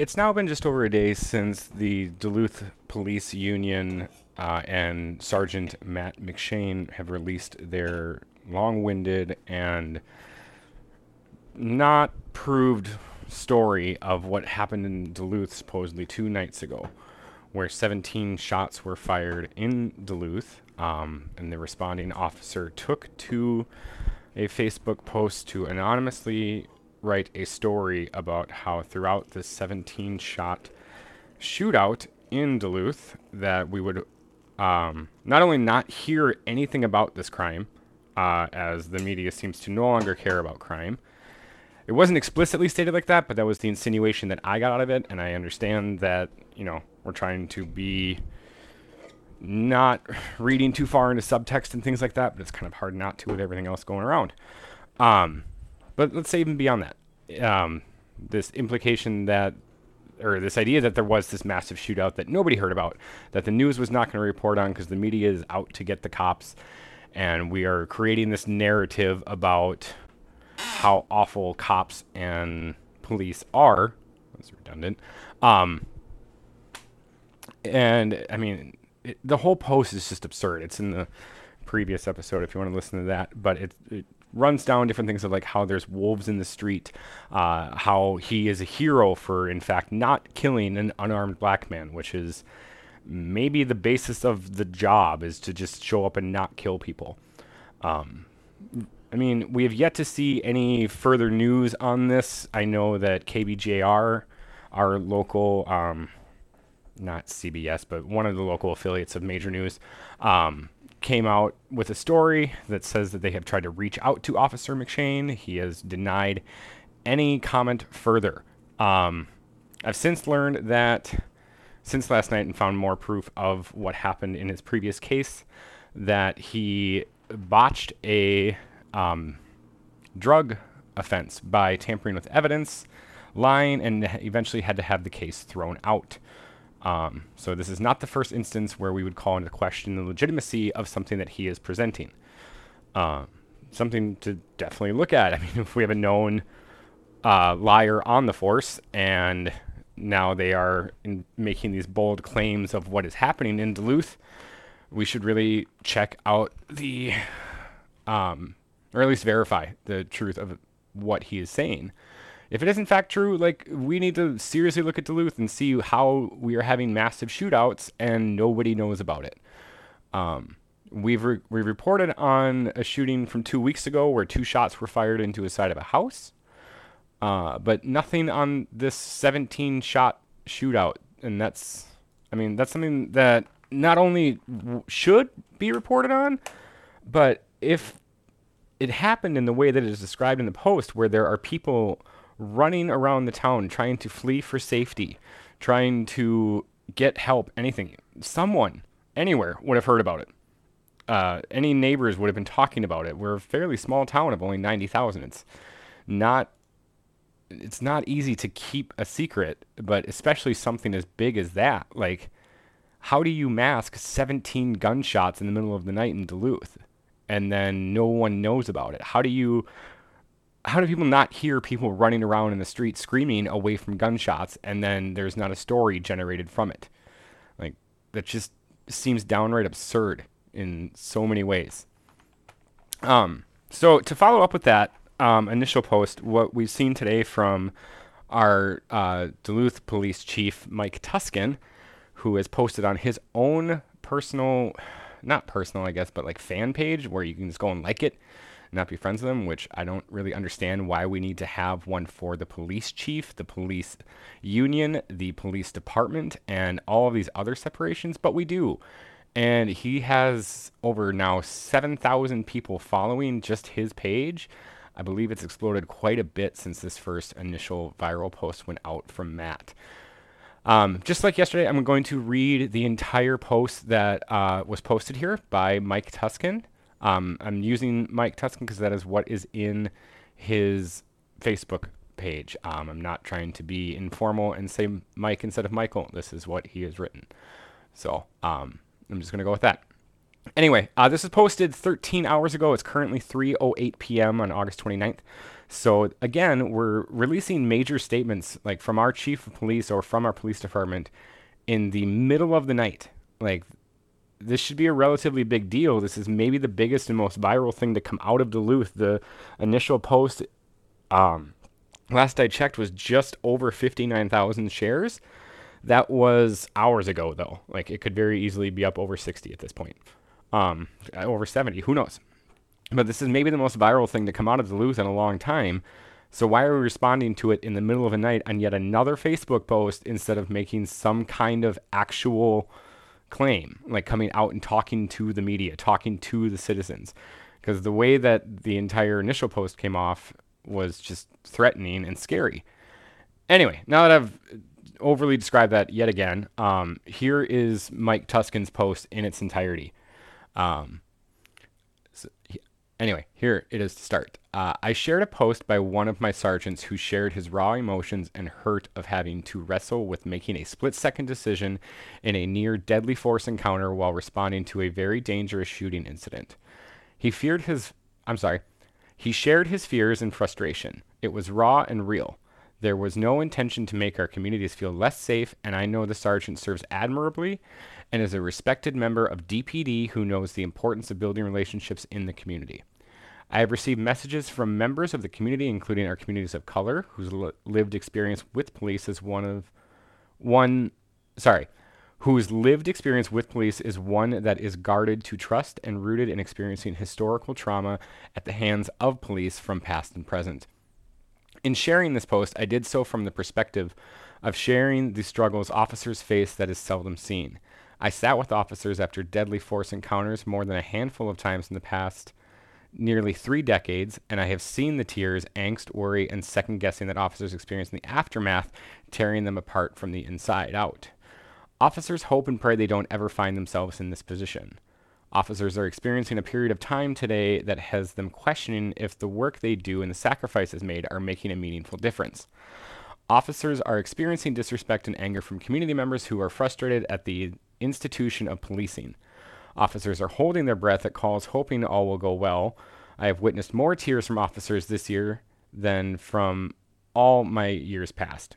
It's now been just over a day since the Duluth Police Union and Sergeant Matt McShane have released their long-winded and not proved story of what happened in Duluth supposedly 2 nights ago, where 17 shots were fired in Duluth, and the responding officer took to a Facebook post to anonymously write a story about how throughout this 17-shot shootout in Duluth that we would not only not hear anything about this crime, as the media seems to no longer care about crime. It wasn't explicitly stated like that, but that was the insinuation that I got out of it, and I understand that, you know, we're trying to be not reading too far into subtext and things like that, but it's kind of hard not to with everything else going around. But let's say even beyond that, this implication that, or this idea that there was this massive shootout that nobody heard about, that the news was not going to report on because the media is out to get the cops, and we are creating this narrative about how awful cops and police are. That's redundant. And, I mean, the whole post is just absurd. It's in the previous episode if you want to listen to that, but it runs down different things of like how there's wolves in the street, how he is a hero for, in fact, not killing an unarmed black man, which is maybe the basis of the job, is to just show up and not kill people. I mean, we have yet to see any further news on this. I know that KBJR, our local, not CBS, but one of the local affiliates of major news, came out with a story that says that they have tried to reach out to Officer McShane. He has denied any comment further. I've since learned that, since last night, and found more proof of what happened in his previous case, that he botched a drug offense by tampering with evidence, lying, and eventually had to have the case thrown out. So this is not the first instance where we would call into question the legitimacy of something that he is presenting. Something to definitely look at. I mean, if we have a known liar on the force, and now they are making these bold claims of what is happening in Duluth, we should really check out the, or at least verify the truth of what he is saying. If it is in fact true, like, we need to seriously look at Duluth and see how we are having massive shootouts and nobody knows about it. We reported on a shooting from 2 weeks ago where 2 shots were fired into the side of a house, but nothing on this 17-shot shootout. And that's, I mean, that's something that not only should be reported on, but if it happened in the way that it is described in the post, where there are people running around the town, trying to flee for safety, trying to get help, anything. Someone, anywhere, would have heard about it. Any neighbors would have been talking about it. We're a fairly small town of only 90,000. It's not easy to keep a secret, but especially something as big as that. Like, how do you mask 17 gunshots in the middle of the night in Duluth, and then no one knows about it? How do people not hear people running around in the street screaming away from gunshots, and then there's not a story generated from it? Like, that just seems downright absurd in so many ways. So to follow up with that initial post, what we've seen today from our Duluth police chief, Mike Tusken, who has posted on his own personal, not personal, I guess, but like fan page where you can just go and like it, not be friends with them, which I don't really understand why we need to have one for the police chief, the police union, the police department, and all of these other separations, but we do. And he has over now 7,000 people following just his page. I believe it's exploded quite a bit since this first initial viral post went out from Matt. Just like yesterday, I'm going to read the entire post that was posted here by Mike Tusken. I'm using Mike Tusken because that is what is in his Facebook page. I'm not trying to be informal and say Mike instead of Michael. This is what he has written. So I'm just going to go with that. Anyway, this was posted 13 hours ago. It's currently 3:08 p.m. on August 29th. So again, we're releasing major statements like from our chief of police or from our police department in the middle of the night. Like, this should be a relatively big deal. This is maybe the biggest and most viral thing to come out of Duluth. The initial post, last I checked, was just over 59,000 shares. That was hours ago, though. Like, it could very easily be up over 60 at this point. Over 70, who knows? But this is maybe the most viral thing to come out of Duluth in a long time. So why are we responding to it in the middle of the night on yet another Facebook post instead of making some kind of actual claim, like coming out and talking to the media, talking to the citizens? Because the way that the entire initial post came off was just threatening and scary. Anyway, now that I've overly described that yet again, here is Mike Tusken's post in its entirety. Anyway, here it is to start. I shared a post by one of my sergeants who shared his raw emotions and hurt of having to wrestle with making a split-second decision in a near-deadly force encounter while responding to a very dangerous shooting incident. He shared his fears and frustration. It was raw and real. There was no intention to make our communities feel less safe, and I know the sergeant serves admirably and is a respected member of DPD who knows the importance of building relationships in the community. I have received messages from members of the community, including our communities of color, whose lived experience with police is one that is guarded to trust and rooted in experiencing historical trauma at the hands of police from past and present. In sharing this post, I did so from the perspective of sharing the struggles officers face that is seldom seen. I sat with officers after deadly force encounters more than a handful of times in the past nearly 3 decades, and I have seen the tears, angst, worry, and second-guessing that officers experience in the aftermath, tearing them apart from the inside out. Officers hope and pray they don't ever find themselves in this position. Officers are experiencing a period of time today that has them questioning if the work they do and the sacrifices made are making a meaningful difference. Officers are experiencing disrespect and anger from community members who are frustrated at the institution of policing. Officers are holding their breath at calls, hoping all will go well. I have witnessed more tears from officers this year than from all my years past.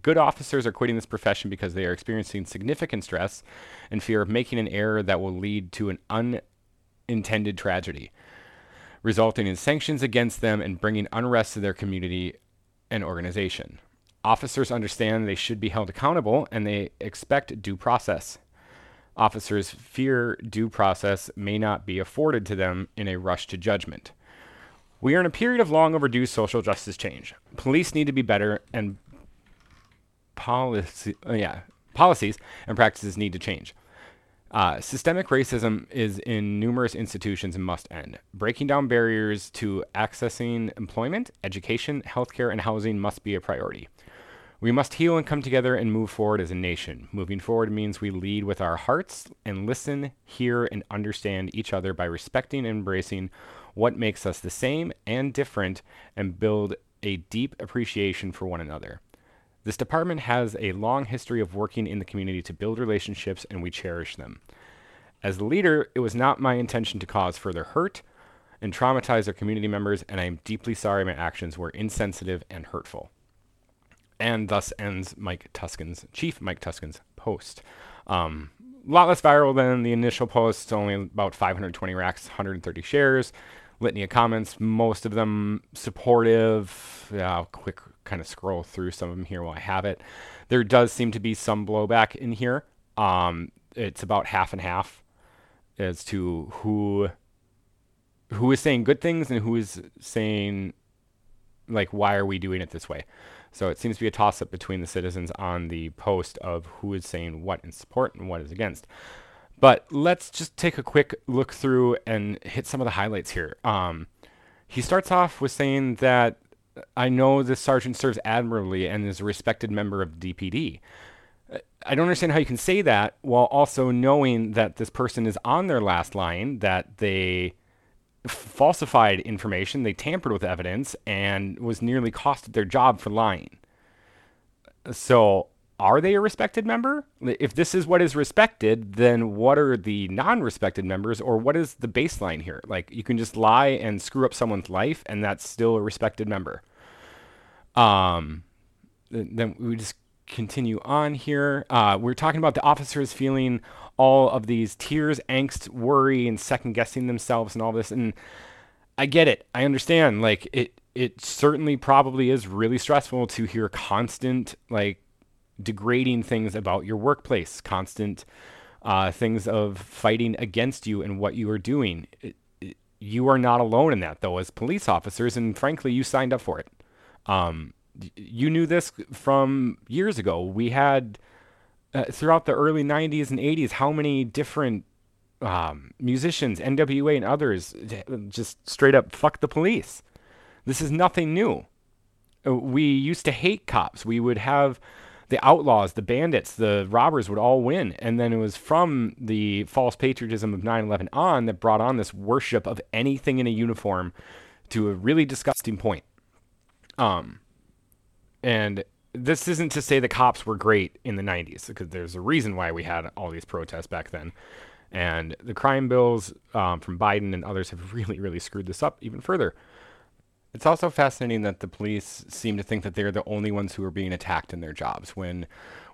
Good officers are quitting this profession because they are experiencing significant stress and fear of making an error that will lead to an unintended tragedy, resulting in sanctions against them and bringing unrest to their community and organization. Officers understand they should be held accountable, and they expect due process. Officers fear due process may not be afforded to them in a rush to judgment. We are in a period of long overdue social justice change. Police need to be better, and policies and practices need to change. Systemic racism is in numerous institutions and must end. Breaking down barriers to accessing employment, education, healthcare, and housing must be a priority. We must heal and come together and move forward as a nation. Moving forward means we lead with our hearts and listen, hear, and understand each other by respecting and embracing what makes us the same and different, and build a deep appreciation for one another. This department has a long history of working in the community to build relationships, and we cherish them. As the leader, it was not my intention to cause further hurt and traumatize our community members, and I am deeply sorry my actions were insensitive and hurtful. And thus ends Chief Mike Tusken's post. A lot less viral than the initial post. It's only about 520 racks, 130 shares. Litany of comments, most of them supportive. Yeah, I'll quick kind of scroll through some of them here while I have it. There does seem to be some blowback in here. It's about half and half as to who is saying good things and who is saying, like, why are we doing it this way? So it seems to be a toss-up between the citizens on the post of who is saying what in support and what is against. But let's just take a quick look through and hit some of the highlights here. He starts off with saying that I know this sergeant serves admirably and is a respected member of DPD. I don't understand how you can say that while also knowing that this person is on their last line, that they falsified information, they tampered with evidence, and was nearly costed their job for lying. So are they a respected member? If this is what is respected, then what are the non-respected members, or what is the baseline here? Like, you can just lie and screw up someone's life, and that's still a respected member. Then we just continue on here. We're talking about the officers feeling all of these tears, angst, worry, and second-guessing themselves and all this. And I get it. I understand. Like, it certainly probably is really stressful to hear constant, like, degrading things about your workplace, constant things of fighting against you and what you are doing. You are not alone in that, though, as police officers, and frankly, you signed up for it. You knew this from years ago. We had, throughout the early 90s and 80s, how many different musicians, NWA and others, just straight up fuck the police. This is nothing new. We used to hate cops. We would have the outlaws, the bandits, the robbers would all win. And then it was from the false patriotism of 9/11 on that brought on this worship of anything in a uniform to a really disgusting point. And this isn't to say the cops were great in the 90s, because there's a reason why we had all these protests back then. And the crime bills from Biden and others have really, really screwed this up even further. It's also fascinating that the police seem to think that they're the only ones who are being attacked in their jobs, when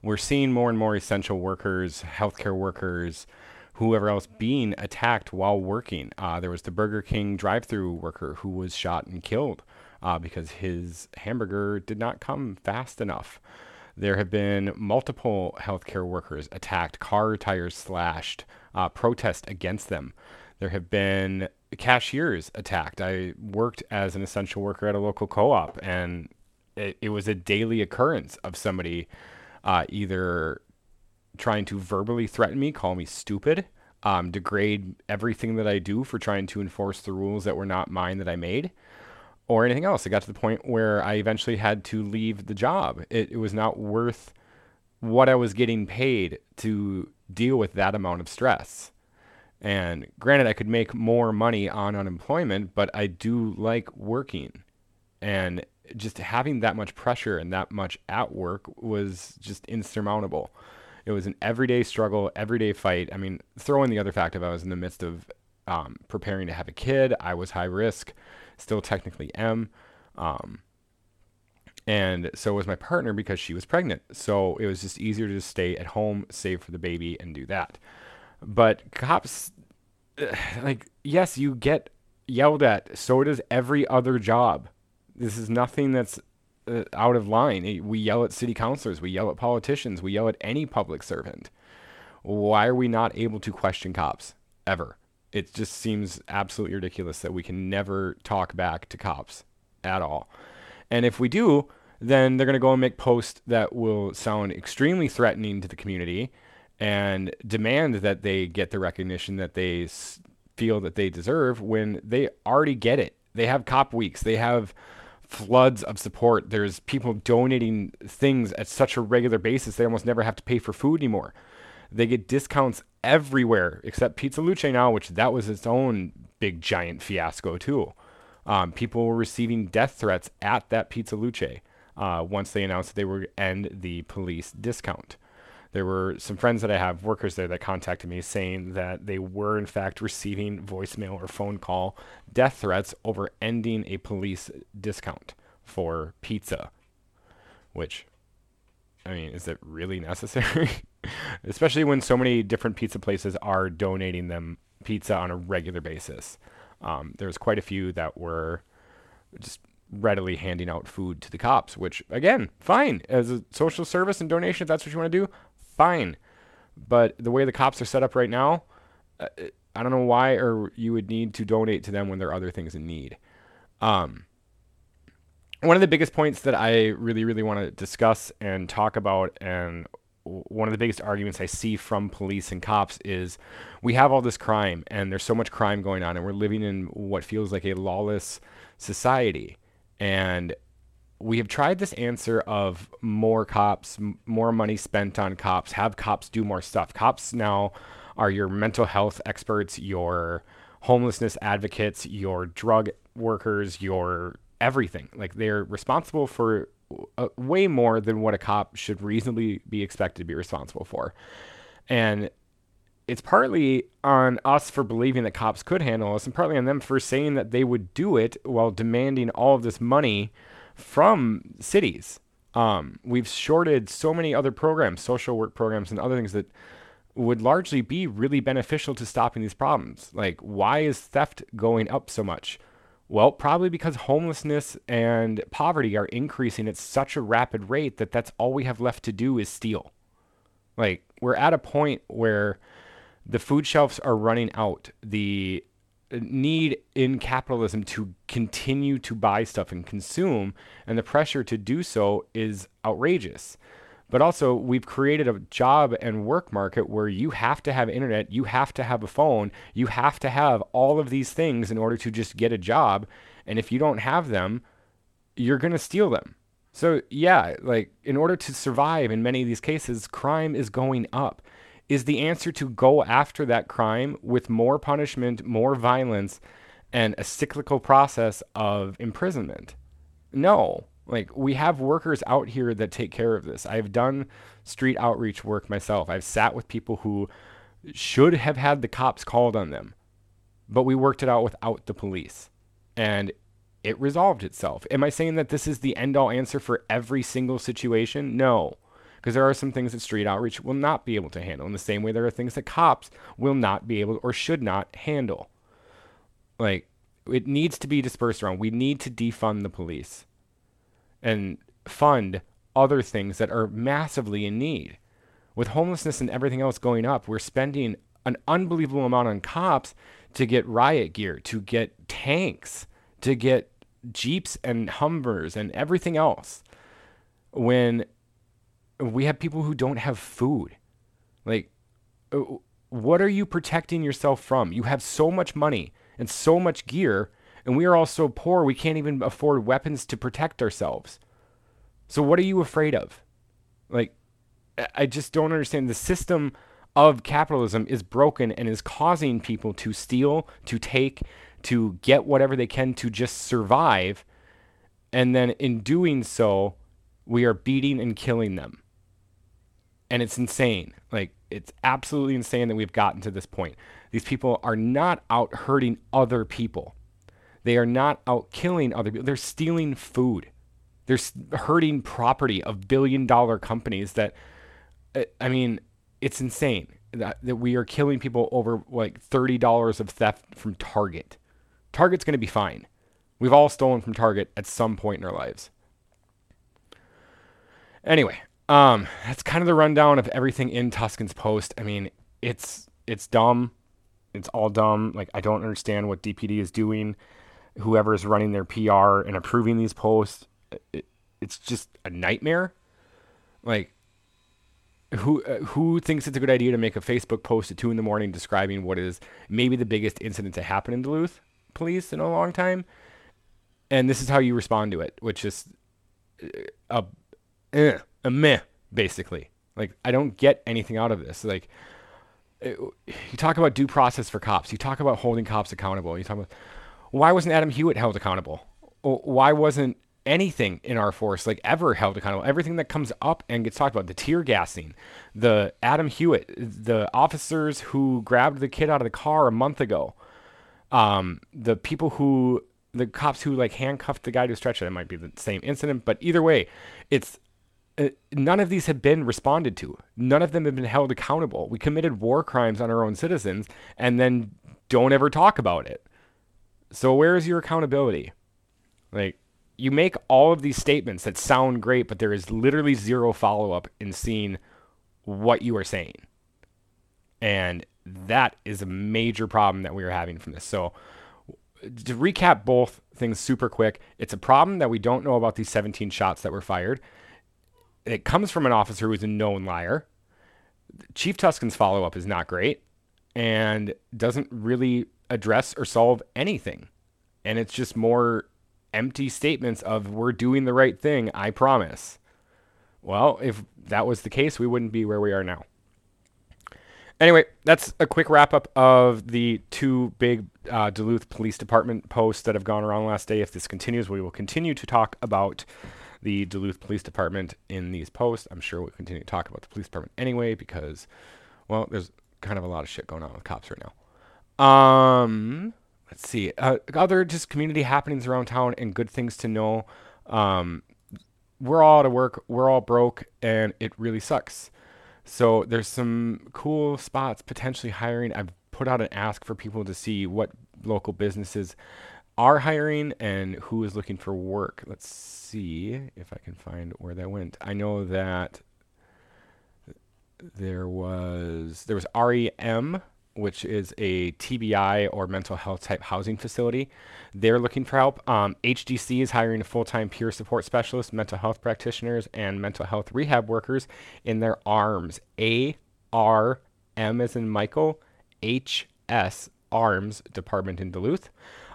we're seeing more and more essential workers, healthcare workers, whoever else being attacked while working. There was the Burger King drive-thru worker who was shot and killed because his hamburger did not come fast enough. There have been multiple healthcare workers attacked, car tires slashed, protest against them. There have been cashiers attacked. I worked as an essential worker at a local co-op, and it was a daily occurrence of somebody either trying to verbally threaten me, call me stupid, degrade everything that I do for trying to enforce the rules that were not mine that I made, or anything else. It got to the point where I eventually had to leave the job. It was not worth what I was getting paid to deal with that amount of stress. And granted, I could make more money on unemployment, but I do like working. And just having that much pressure and that much at work was just insurmountable. It was an everyday struggle, everyday fight. I mean, throw in the other fact of I was in the midst of preparing to have a kid. I was high risk, still technically am. And so was my partner, because she was pregnant. So it was just easier to just stay at home, save for the baby, and do that. But cops, like, yes, you get yelled at. So does every other job. This is nothing that's out of line. We yell at city councilors. We yell at politicians. We yell at any public servant. Why are we not able to question cops ever? It just seems absolutely ridiculous that we can never talk back to cops at all. And if we do, then they're going to go and make posts that will sound extremely threatening to the community, and demand that they get the recognition that they feel that they deserve, when they already get it. They have cop weeks. They have floods of support. There's people donating things at such a regular basis, they almost never have to pay for food anymore. They get discounts everywhere, except Pizza Luce now, which that was its own big giant fiasco too. People were receiving death threats at that Pizza Luce once they announced that they would end the police discount. There were some friends that I have, workers there, that contacted me saying that they were, in fact, receiving voicemail or phone call death threats over ending a police discount for pizza. Which, I mean, is it really necessary? Especially when so many different pizza places are donating them pizza on a regular basis. There was quite a few that were just readily handing out food to the cops, which, again, fine. As a social service and donation, if that's what you want to do, fine. But the way the cops are set up right now, I don't know why or you would need to donate to them when there are other things in need. One of the biggest points that I really, really want to discuss and talk about, and one of the biggest arguments I see from police and cops, is we have all this crime, and there's so much crime going on, and we're living in what feels like a lawless society. And we have tried this answer of more cops, more money spent on cops, have cops do more stuff. Cops now are your mental health experts, your homelessness advocates, your drug workers, your everything. Like, they're responsible for way more than what a cop should reasonably be expected to be responsible for. And it's partly on us for believing that cops could handle us, and partly on them for saying that they would do it while demanding all of this money from cities. We've shorted so many other programs, social work programs and other things that would largely be really beneficial to stopping these problems. Like, why is theft going up so much? Well, probably because homelessness and poverty are increasing at such a rapid rate that that's all we have left to do is steal. Like, we're at a point where the food shelves are running out. The need in capitalism to continue to buy stuff and consume, and the pressure to do so is outrageous. But also, we've created a job and work market where you have to have internet, you have to have a phone, you have to have all of these things in order to just get a job. And if you don't have them, you're going to steal them. So yeah, like, in order to survive in many of these cases, crime is going up. Is the answer to go after that crime with more punishment, more violence, and a cyclical process of imprisonment? No. Like, we have workers out here that take care of this. I've done street outreach work myself. I've sat with people who should have had the cops called on them, but we worked it out without the police, and it resolved itself. Am I saying that this is the end-all answer for every single situation? No, because there are some things that street outreach will not be able to handle, in the same way there are things that cops will not be able or should not handle. Like, it needs to be dispersed around. We need to defund the police and fund other things that are massively in need. With homelessness and everything else going up, we're spending an unbelievable amount on cops to get riot gear, to get tanks, to get Jeeps and Hummers and everything else, when we have people who don't have food. Like, what are you protecting yourself from? You have so much money and so much gear, and we are all so poor, we can't even afford weapons to protect ourselves. So what are you afraid of? Like, I just don't understand. The system of capitalism is broken and is causing people to steal, to take, to get whatever they can to just survive. And then in doing so, we are beating and killing them. And it's insane. Like, it's absolutely insane that we've gotten to this point. These people are not out hurting other people. They are not out killing other people. They're stealing food. They're hurting property of billion-dollar companies that, I mean, it's insane that we are killing people over like $30 of theft from Target. Target's going to be fine. We've all stolen from Target at some point in our lives. Anyway, that's kind of the rundown of everything in Tusken's post. I mean, it's dumb. It's all dumb. Like, I don't understand what DPD is doing. Whoever is running their PR and approving these posts, it's just a nightmare. Like, who thinks it's a good idea to make a Facebook post at 2 a.m. describing what is maybe the biggest incident to happen in Duluth police in a long time? And this is how you respond to it, which is a meh, basically. Like, I don't get anything out of this. Like, you talk about due process for cops. You talk about holding cops accountable. You talk about, why wasn't Adam Hewitt held accountable? Why wasn't anything in our force, like, ever held accountable? Everything that comes up and gets talked about, the tear gassing, the Adam Hewitt, the officers who grabbed the kid out of the car a month ago, the cops who, like, handcuffed the guy to a stretcher. That might be the same incident, but either way, it's none of these have been responded to. None of them have been held accountable. We committed war crimes on our own citizens and then don't ever talk about it. So where is your accountability? Like, you make all of these statements that sound great, but there is literally zero follow-up in seeing what you are saying. And that is a major problem that we are having from this. So to recap both things super quick, it's a problem that we don't know about these 17 shots that were fired. It comes from an officer who is a known liar. Chief Tusken's follow-up is not great and doesn't really address or solve anything. And it's just more empty statements of, we're doing the right thing, I promise. Well, if that was the case, we wouldn't be where we are now. Anyway, that's a quick wrap-up of the two big Duluth Police Department posts that have gone around last day. If this continues, we will continue to talk about the Duluth Police Department in these posts. I'm sure we'll continue to talk about the police department anyway because, well, there's kind of a lot of shit going on with cops right now. Let's see. Other just community happenings around town and good things to know. We're all out of work. We're all broke, and it really sucks. So there's some cool spots potentially hiring. I've put out an ask for people to see what local businesses are hiring and who is looking for work. Let's see if I can find where that went. I know that there was REM, which is a TBI or mental health type housing facility. They're looking for help. HDC is hiring a full-time peer support specialist, mental health practitioners, and mental health rehab workers in their ARMS. ARM as in Michael, HS, ARMS department in Duluth.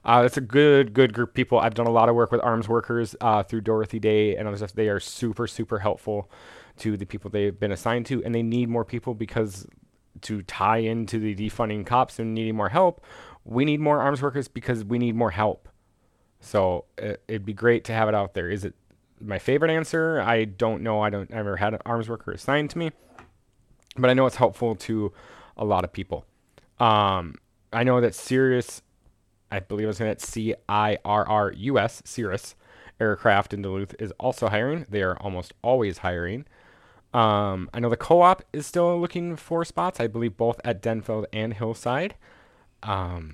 That's a good group of people. I've done a lot of work with ARMS workers through Dorothy Day and other stuff. They are super, super helpful to the people they've been assigned to, and they need more people because to tie into the defunding cops and needing more help, we need more ARMS workers because we need more help. So it'd be great to have it out there. Is it my favorite answer? I don't know. I never had an ARMS worker assigned to me, but I know it's helpful to a lot of people. I know that CIRRUS, I believe I was going to CIRRUS, CIRRUS Aircraft in Duluth is also hiring. They are almost always hiring. I know the co-op is still looking for spots, I believe both at Denfeld and Hillside. I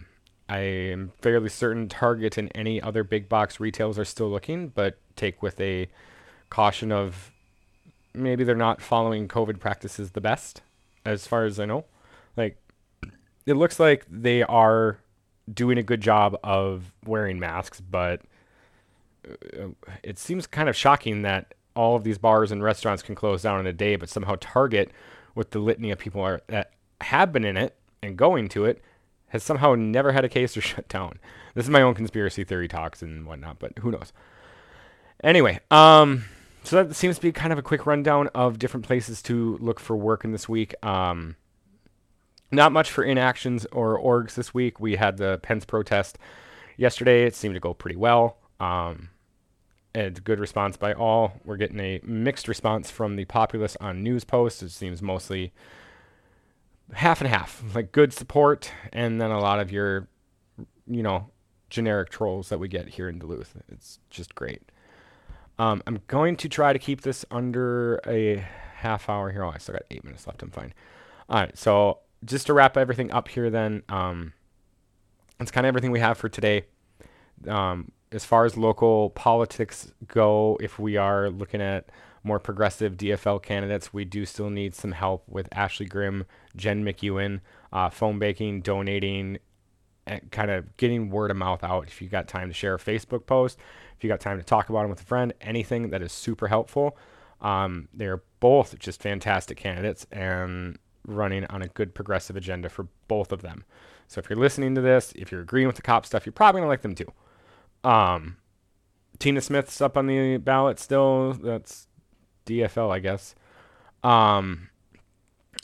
am fairly certain Target and any other big box retailers are still looking, but take with a caution of maybe they're not following COVID practices the best, as far as I know. Like, it looks like they are doing a good job of wearing masks, but it seems kind of shocking that all of these bars and restaurants can close down in a day, but somehow Target, with the litany of people that have been in it and going to it, has somehow never had a case or shut down. This is my own conspiracy theory talks and whatnot, but who knows? Anyway, so that seems to be kind of a quick rundown of different places to look for work in this week. Not much for inactions or orgs this week. We had the Pence protest yesterday. It seemed to go pretty well. And good response by all. We're getting a mixed response from the populace on news posts. It seems mostly half and half, like good support, and then a lot of your, generic trolls that we get here in Duluth. It's just great. I'm going to try to keep this under a half hour here. Oh, I still got 8 minutes left. I'm fine. All right. So just to wrap everything up here, then, that's kind of everything we have for today. As far as local politics go, if we are looking at more progressive DFL candidates, we do still need some help with Ashley Grimm, Jen McEwen, phone banking, donating, and kind of getting word of mouth out. If you got time to share a Facebook post, if you got time to talk about them with a friend, anything that is super helpful. They're both just fantastic candidates and running on a good progressive agenda for both of them. So if you're listening to this, if you're agreeing with the cop stuff, you're probably gonna like them too. Tina Smith's up on the ballot still. That's DFL, I guess.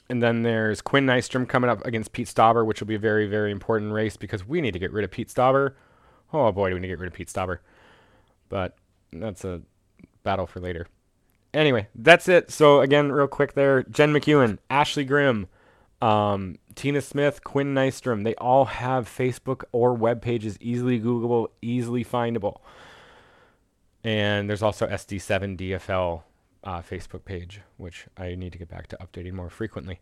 And then there's Quinn Nystrom coming up against Pete Stauber, which will be a very, very important race because we need to get rid of Pete Stauber. Oh boy, do we need to get rid of Pete Stauber. But that's a battle for later. Anyway, that's it. So again, real quick there, Jen McEwen, Ashley Grimm, Tina Smith, Quinn Nystrom, they all have Facebook or web pages, easily Googleable, easily findable. And there's also SD7DFL Facebook page, which I need to get back to updating more frequently.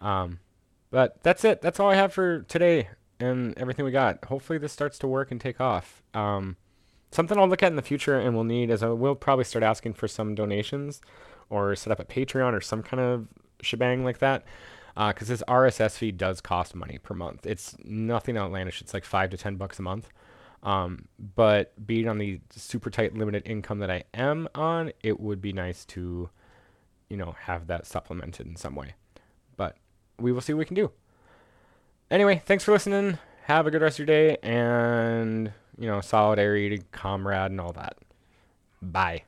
But that's it. That's all I have for today and everything we got. Hopefully this starts to work and take off. Something I'll look at in the future and we'll need is I will probably start asking for some donations or set up a Patreon or some kind of shebang like that. Because this RSS feed does cost money per month. It's nothing outlandish. It's like $5 to $10 a month. But being on the super tight limited income that I am on, it would be nice to, have that supplemented in some way. But we will see what we can do. Anyway, thanks for listening. Have a good rest of your day and, solidarity, comrade, and all that. Bye.